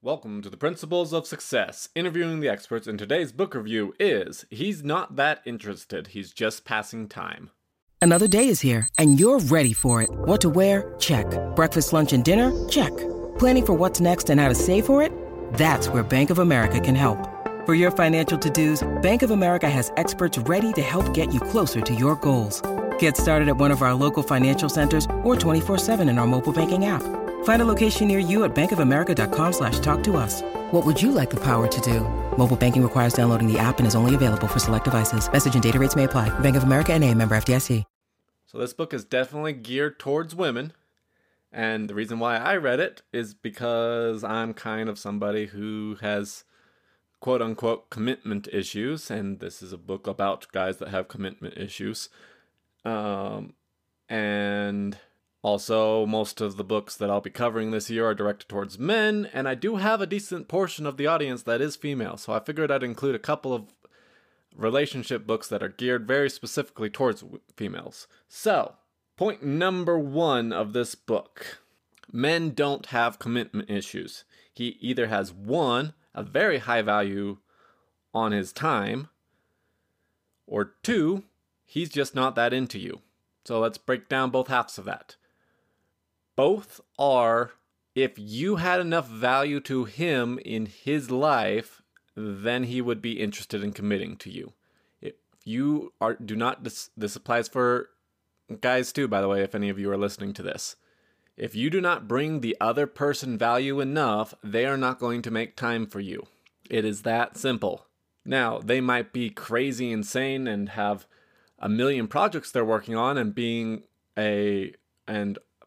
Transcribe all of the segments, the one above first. Welcome to the Principles of Success, interviewing the experts, and today's book review is He's Not That Interested, He's Just Passing Time. Another day is here, and you're ready for it. What to wear? Check. Breakfast, lunch, and dinner? Check. Planning for what's next and how to save for it? That's where Bank of America can help. For your financial to-dos, Bank of America has experts ready to help get you closer to your goals. Get started at one of our local financial centers or 24/7 in our mobile banking app. Find a location near you at bankofamerica.com/talktous. What would you like the power to do? Mobile banking requires downloading the app and is only available for select devices. Message and data rates may apply. Bank of America NA, member FDIC. So this book is definitely geared towards women. And the reason why I read it is because I'm kind of somebody who has quote-unquote commitment issues. And this is a book about guys that have commitment issues. And also, most of the books that I'll be covering this year are directed towards men, and I do have a decent portion of the audience that is female, so I figured I'd include a couple of relationship books that are geared very specifically towards females. So, point number one of this book. Men don't have commitment issues. He either has one, a very high value on his time, or two, he's just not that into you. So let's break down both halves of that. Both are, if you had enough value to him in his life, then he would be interested in committing to you. If you are, do not, this applies for guys too, by the way, if any of you are listening to this. If you do not bring the other person value enough, they are not going to make time for you. It is that simple. Now, they might be crazy insane and have a million projects they're working on and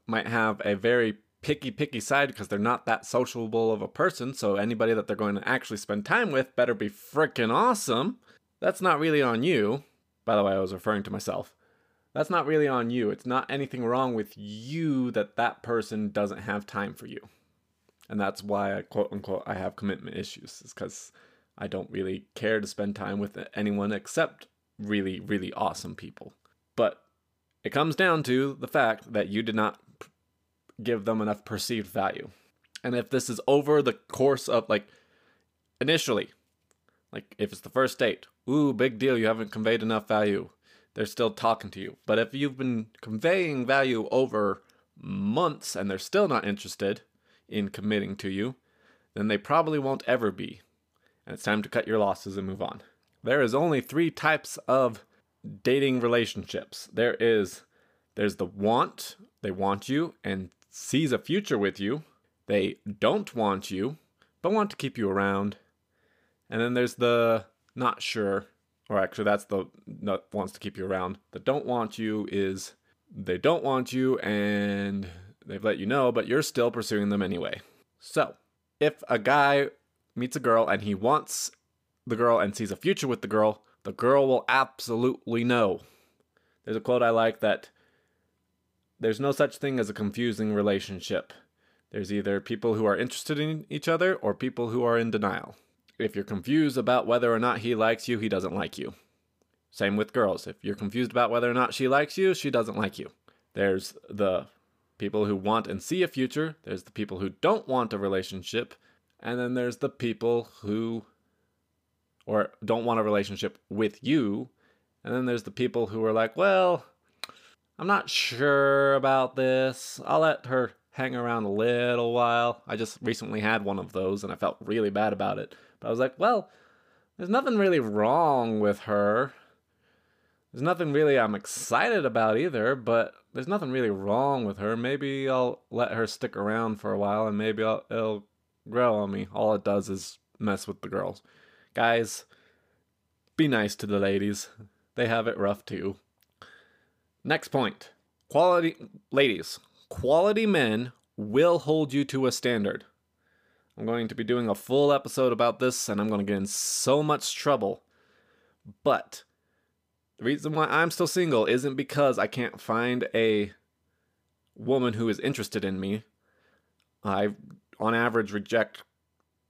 might have a very picky side because they're not that sociable of a person. So anybody that they're going to actually spend time with better be freaking awesome. That's not really on you. By the way, I was referring to myself. That's not really on you. It's not anything wrong with you that person doesn't have time for you. And that's why I quote unquote, I have commitment issues, is because I don't really care to spend time with anyone except really, really awesome people. But it comes down to the fact that you did not give them enough perceived value. And if this is over the course of, initially, if it's the first date, ooh, big deal, you haven't conveyed enough value. They're still talking to you. But if you've been conveying value over months and they're still not interested in committing to you, then they probably won't ever be. And it's time to cut your losses and move on. There is only three types of dating relationships. There's the want, they want you and sees a future with you. They don't want you, but want to keep you around. And then there's the not sure, or actually that's the that wants to keep you around. The don't want you is they don't want you and they've let you know, but you're still pursuing them anyway. So if a guy meets a girl and he wants the girl and sees a future with the girl will absolutely know. There's a quote I like that there's no such thing as a confusing relationship. There's either people who are interested in each other or people who are in denial. If you're confused about whether or not he likes you, he doesn't like you. Same with girls. If you're confused about whether or not she likes you, she doesn't like you. There's the people who want and see a future. There's the people who don't want a relationship. And then there's the people who or don't want a relationship with you. And then there's the people who are like, well, I'm not sure about this. I'll let her hang around a little while. I just recently had one of those and I felt really bad about it. But I was like, well, there's nothing really wrong with her. There's nothing really I'm excited about either, but there's nothing really wrong with her. Maybe I'll let her stick around for a while and maybe it'll grow on me. All it does is mess with the girls. Guys, be nice to the ladies. They have it rough too. Next point. Quality men will hold you to a standard. I'm going to be doing a full episode about this and I'm going to get in so much trouble. But the reason why I'm still single isn't because I can't find a woman who is interested in me. I, on average, reject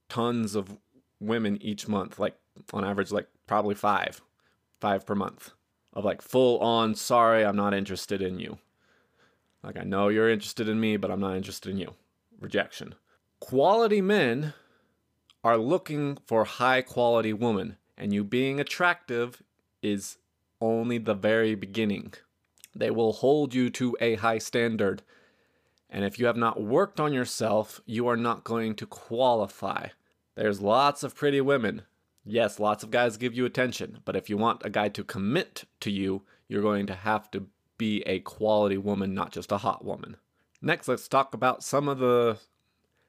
tons of women each month, on average, probably five per month of full on, sorry, I'm not interested in you. I know you're interested in me, but I'm not interested in you. Rejection. Quality men are looking for high-quality women, and you being attractive is only the very beginning. They will hold you to a high standard, and if you have not worked on yourself, you are not going to qualify. There's lots of pretty women. Yes, lots of guys give you attention, but if you want a guy to commit to you, you're going to have to be a quality woman, not just a hot woman. Next, let's talk about some of the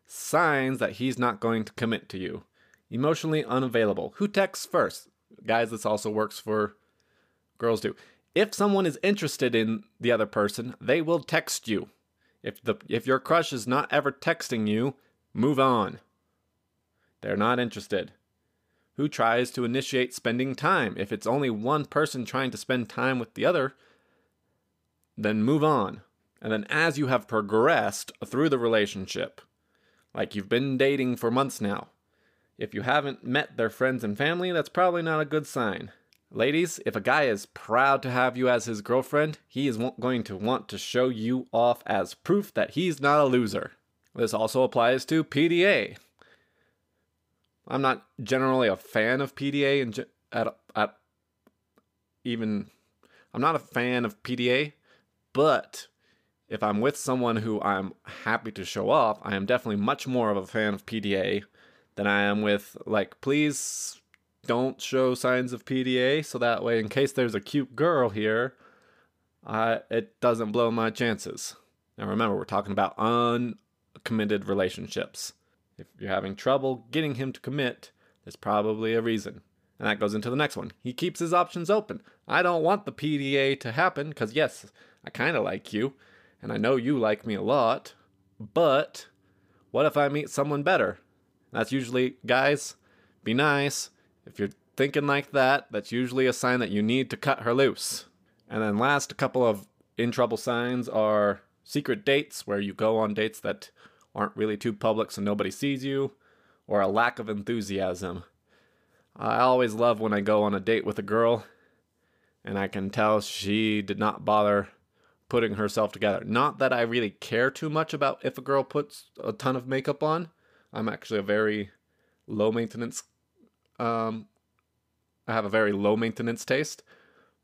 signs that he's not going to commit to you. Emotionally unavailable. Who texts first? Guys, this also works for girls too. If someone is interested in the other person, they will text you. If your crush is not ever texting you, move on. They're not interested. Who tries to initiate spending time? If it's only one person trying to spend time with the other, then move on. And then as you have progressed through the relationship, like you've been dating for months now, if you haven't met their friends and family, that's probably not a good sign. Ladies, if a guy is proud to have you as his girlfriend, he is going to want to show you off as proof that he's not a loser. This also applies to PDA. I'm not generally a fan of PDA, I'm not a fan of PDA, but if I'm with someone who I'm happy to show off, I am definitely much more of a fan of PDA than I am with, like, please don't show signs of PDA, so that way in case there's a cute girl here, it doesn't blow my chances. Now remember, we're talking about uncommitted relationships. If you're having trouble getting him to commit, there's probably a reason. And that goes into the next one. He keeps his options open. I don't want the PDA to happen, because yes, I kind of like you, and I know you like me a lot, but what if I meet someone better? That's usually, guys, be nice. If you're thinking like that, that's usually a sign that you need to cut her loose. And then last, a couple of in trouble signs are secret dates, where you go on dates that aren't really too public so nobody sees you, or a lack of enthusiasm. I always love when I go on a date with a girl and I can tell she did not bother putting herself together. Not that I really care too much about if a girl puts a ton of makeup on. I'm actually a very low maintenance I have a very low maintenance taste,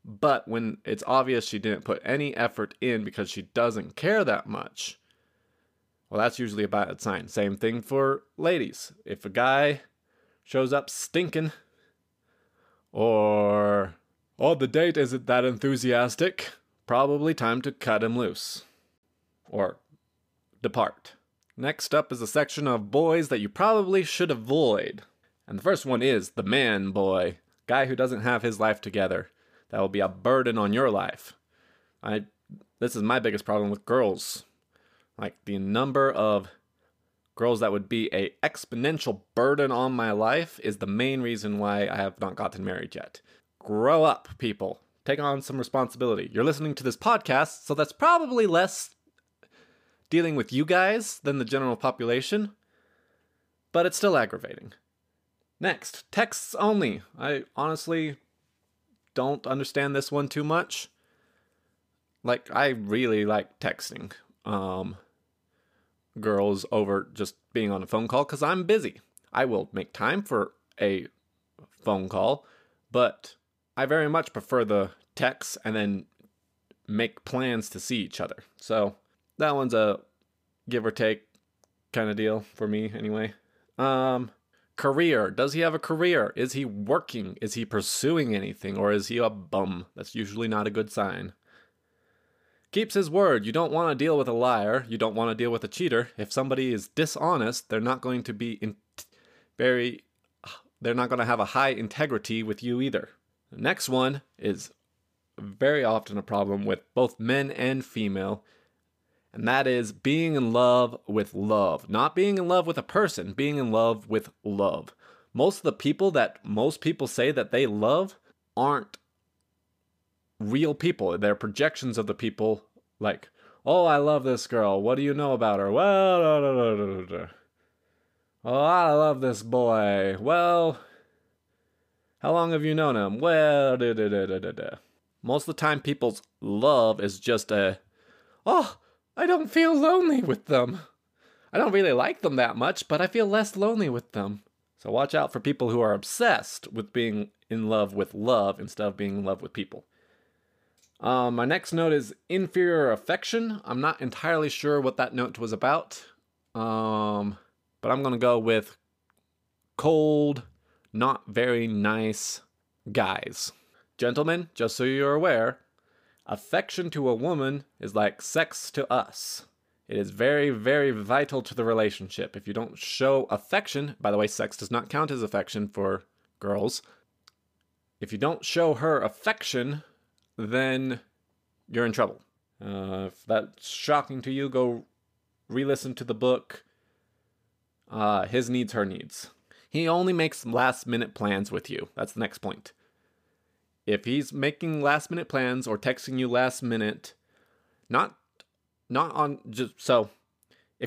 but when it's obvious she didn't put any effort in because she doesn't care that much, well, that's usually a bad sign. Same thing for ladies. If a guy shows up stinking, or, oh, the date isn't that enthusiastic, probably time to cut him loose or depart. Next up is a section of boys that you probably should avoid. And the first one is the man boy, guy who doesn't have his life together. That will be a burden on your life. This is my biggest problem with girls. Like, the number of girls that would be an exponential burden on my life is the main reason why I have not gotten married yet. Grow up, people. Take on some responsibility. You're listening to this podcast, so that's probably less dealing with you guys than the general population, but it's still aggravating. Next, texts only. I honestly don't understand this one too much. Like, I really like texting girls over just being on a phone call because I'm busy. I will make time for a phone call, but I very much prefer the text and then make plans to see each other. So that one's a give or take kind of deal for me anyway. Career. Does he have a career? Is he working? Is he pursuing anything? Or is he a bum? That's usually not a good sign. Keeps his word. You don't want to deal with a liar. You don't want to deal with a cheater. If somebody is dishonest, they're not going to be they're not going to have a high integrity with you either. The next one is very often a problem with both men and female, and that is being in love with love. Not being in love with a person, being in love with love. Most of the people that most people say that they love aren't real people. They're projections of the people, like, oh, I love this girl. What do you know about her? Well, oh, I love this boy. Well, how long have you known him? Well, most of the time people's love is just a, oh, I don't feel lonely with them. I don't really like them that much, but I feel less lonely with them. So watch out for people who are obsessed with being in love with love instead of being in love with people. My next note is inferior affection. I'm not entirely sure what that note was about, but I'm going to go with cold, not very nice guys. Gentlemen, just so you're aware, affection to a woman is like sex to us. It is very, very vital to the relationship. If you don't show affection, by the way, sex does not count as affection for girls. If you don't show her affection, then you're in trouble. If that's shocking to you, go re-listen to the book, His Needs, Her Needs. He only makes last-minute plans with you. That's the next point. If he's making last-minute plans or texting you last minute, if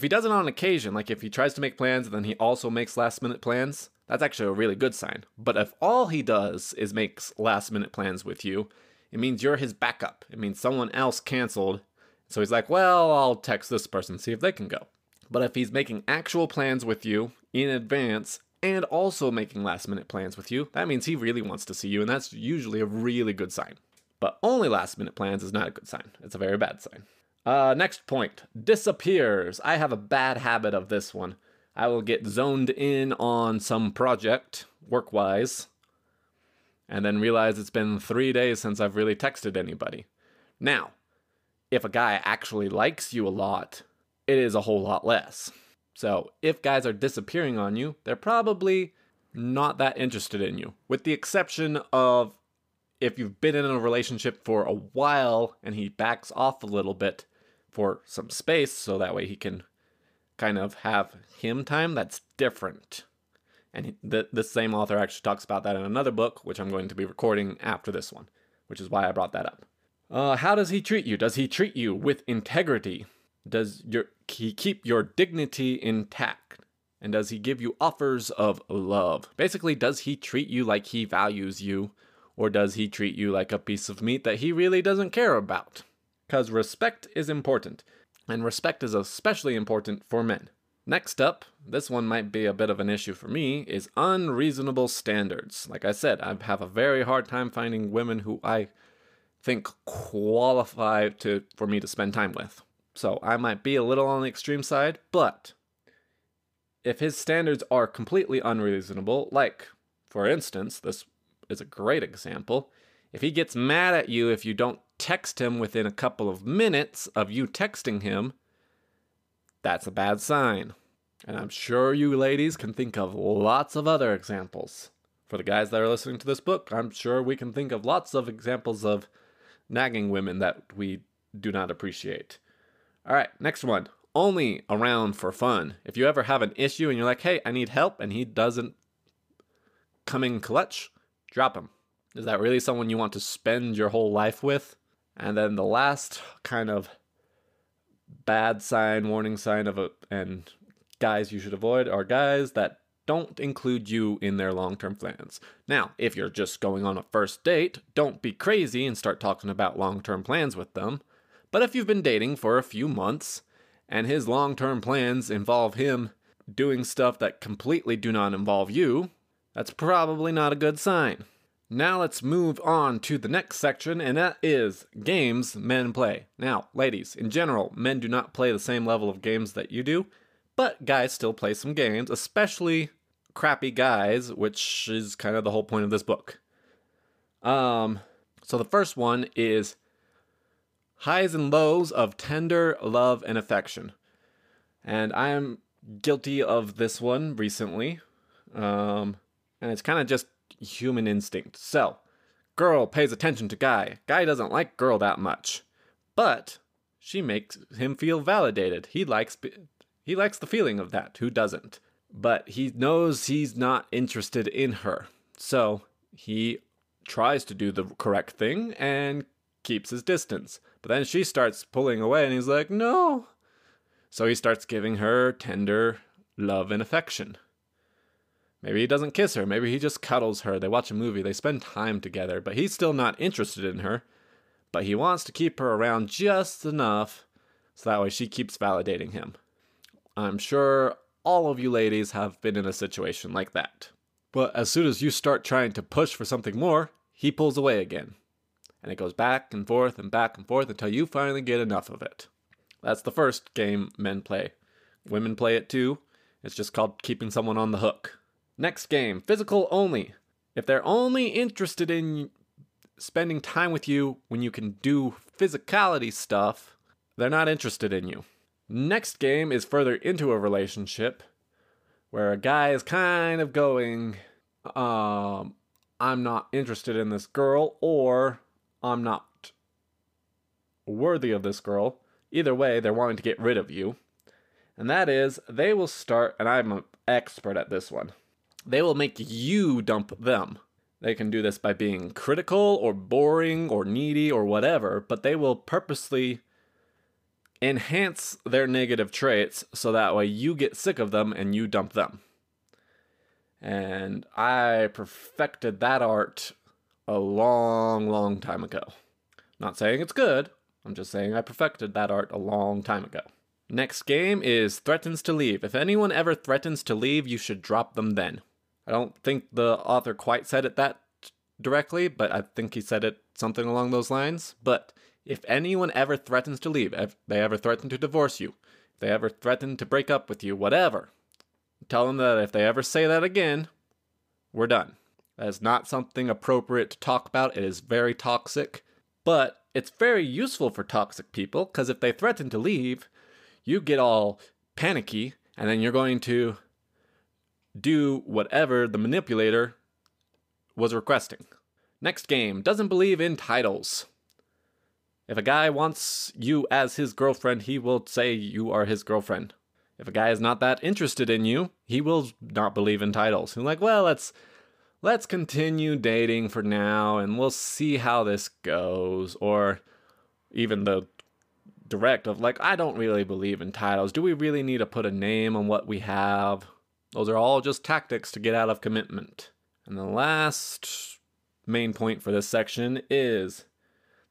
he does it on occasion, like if he tries to make plans and then he also makes last-minute plans, that's actually a really good sign. But if all he does is makes last-minute plans with you, it means you're his backup. It means someone else canceled. So he's like, well, I'll text this person, see if they can go. But if he's making actual plans with you in advance and also making last minute plans with you, that means he really wants to see you. And that's usually a really good sign. But only last minute plans is not a good sign. It's a very bad sign. Next point, disappears. I have a bad habit of this one. I will get zoned in on some project work-wise, and then realize it's been 3 days since I've really texted anybody. Now, if a guy actually likes you a lot, it is a whole lot less. So if guys are disappearing on you, they're probably not that interested in you. With the exception of if you've been in a relationship for a while and he backs off a little bit for some space, so that way he can kind of have him time, that's different. And the same author actually talks about that in another book, which I'm going to be recording after this one, which is why I brought that up. How does he treat you? Does he treat you with integrity? Does he keep your dignity intact? And does he give you offers of love? Basically, does he treat you like he values you? Or does he treat you like a piece of meat that he really doesn't care about? Because respect is important. And respect is especially important for men. Next up, this one might be a bit of an issue for me, is unreasonable standards. Like I said, I have a very hard time finding women who I think qualify for me to spend time with. So I might be a little on the extreme side, but if his standards are completely unreasonable, like, for instance, this is a great example, if he gets mad at you if you don't text him within a couple of minutes of you texting him, that's a bad sign. And I'm sure you ladies can think of lots of other examples. For the guys that are listening to this book, I'm sure we can think of lots of examples of nagging women that we do not appreciate. All right, next one. Only around for fun. If you ever have an issue and you're like, hey, I need help, and he doesn't come in clutch, drop him. Is that really someone you want to spend your whole life with? And then the last kind of bad sign, warning sign and guys you should avoid are guys that don't include you in their long-term plans. Now, if you're just going on a first date, don't be crazy and start talking about long-term plans with them. But if you've been dating for a few months and his long-term plans involve him doing stuff that completely do not involve you, that's probably not a good sign. Now let's move on to the next section, and that is games men play. Now, ladies, in general, men do not play the same level of games that you do, but guys still play some games, especially crappy guys, which is kind of the whole point of this book. So the first one is highs and lows of tender love and affection. And I am guilty of this one recently, and it's kind of just human instinct. So, girl pays attention to guy. Guy doesn't like girl that much, but she makes him feel validated. He likes the feeling of that. Who doesn't? But he knows he's not interested in her. So he tries to do the correct thing and keeps his distance. But then she starts pulling away and he's like, no. So he starts giving her tender love and affection. Maybe he doesn't kiss her. Maybe he just cuddles her. They watch a movie. They spend time together. But he's still not interested in her. But he wants to keep her around just enough so that way she keeps validating him. I'm sure all of you ladies have been in a situation like that. But as soon as you start trying to push for something more, he pulls away again. And it goes back and forth and back and forth until you finally get enough of it. That's the first game men play. Women play it too. It's just called keeping someone on the hook. Next game, physical only. If they're only interested in spending time with you when you can do physicality stuff, they're not interested in you. Next game is further into a relationship where a guy is kind of going, I'm not interested in this girl, or I'm not worthy of this girl. Either way, they're wanting to get rid of you. And that is, they will start, and I'm an expert at this one, they will make you dump them. They can do this by being critical or boring or needy or whatever, but they will purposely enhance their negative traits so that way you get sick of them and you dump them. And I perfected that art a long, long time ago. Not saying it's good, I'm just saying I perfected that art a long time ago. Next game is threatens to leave. If anyone ever threatens to leave, you should drop them then. I don't think the author quite said it that directly, but I think he said it something along those lines. But if anyone ever threatens to leave, if they ever threaten to divorce you, if they ever threaten to break up with you, whatever, tell them that if they ever say that again, we're done. That is not something appropriate to talk about. It is very toxic, but it's very useful for toxic people because if they threaten to leave, you get all panicky, and then you're going to do whatever the manipulator was requesting. Next game, doesn't believe in titles. If a guy wants you as his girlfriend, he will say you are his girlfriend. If a guy is not that interested in you, he will not believe in titles. He's like, well, let's continue dating for now, and we'll see how this goes. Or even the direct of like, I don't really believe in titles. Do we really need to put a name on what we have? Those are all just tactics to get out of commitment. And the last main point for this section is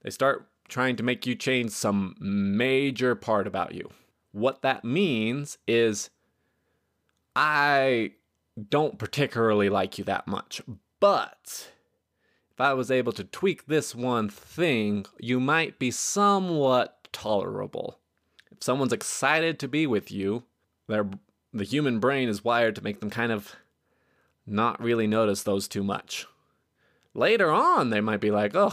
they start trying to make you change some major part about you. What that means is I don't particularly like you that much, but if I was able to tweak this one thing, you might be somewhat tolerable. If someone's excited to be with you, the human brain is wired to make them kind of not really notice those too much. Later on, they might be like, "Ugh,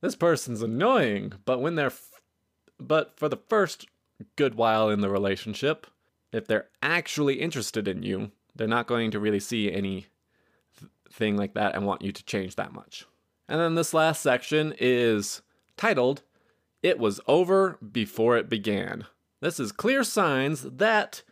this person's annoying." But when they're, but for the first good while in the relationship, if they're actually interested in you, they're not going to really see any thing like that and want you to change that much. And then this last section is titled, "It was over before it began." This is clear signs that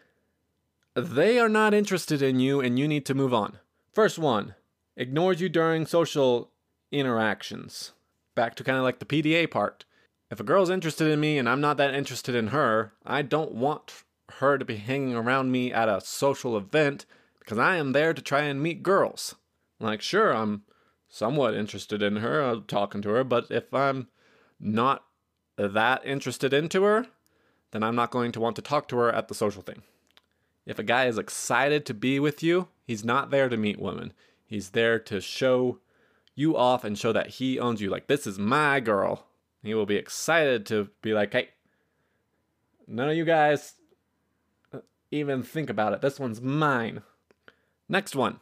they are not interested in you and you need to move on. First one, ignores you during social interactions. Back to kind of like the PDA part. If a girl's interested in me and I'm not that interested in her, I don't want her to be hanging around me at a social event because I am there to try and meet girls. Like, sure, I'm somewhat interested in her, I'm talking to her, but if I'm not that interested into her, then I'm not going to want to talk to her at the social thing. If a guy is excited to be with you, he's not there to meet women. He's there to show you off and show that he owns you. Like, this is my girl. He will be excited to be like, hey, none of you guys even think about it. This one's mine. Next one.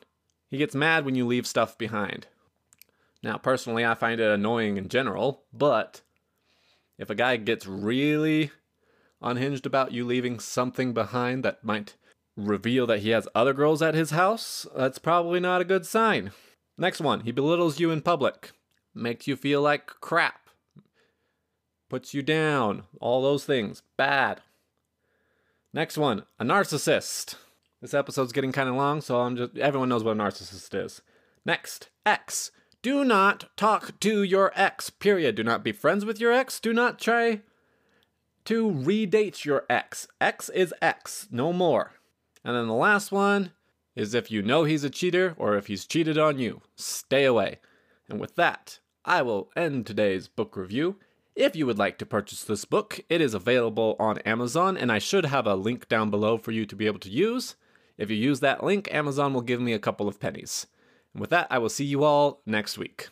He gets mad when you leave stuff behind. Now, personally, I find it annoying in general, but if a guy gets really unhinged about you leaving something behind that might reveal that he has other girls at his house, that's probably not a good sign. Next one, he belittles you in public, makes you feel like crap, puts you down, all those things, bad. Next one, a narcissist. This episode's getting kind of long, so everyone knows what a narcissist is. Next, ex. Do not talk to your ex, period. Do not be friends with your ex. Do not try to redate your ex. Ex is ex, no more. And then the last one is if you know he's a cheater or if he's cheated on you, stay away. And with that, I will end today's book review. If you would like to purchase this book, it is available on Amazon, and I should have a link down below for you to be able to use. If you use that link, Amazon will give me a couple of pennies. And with that, I will see you all next week.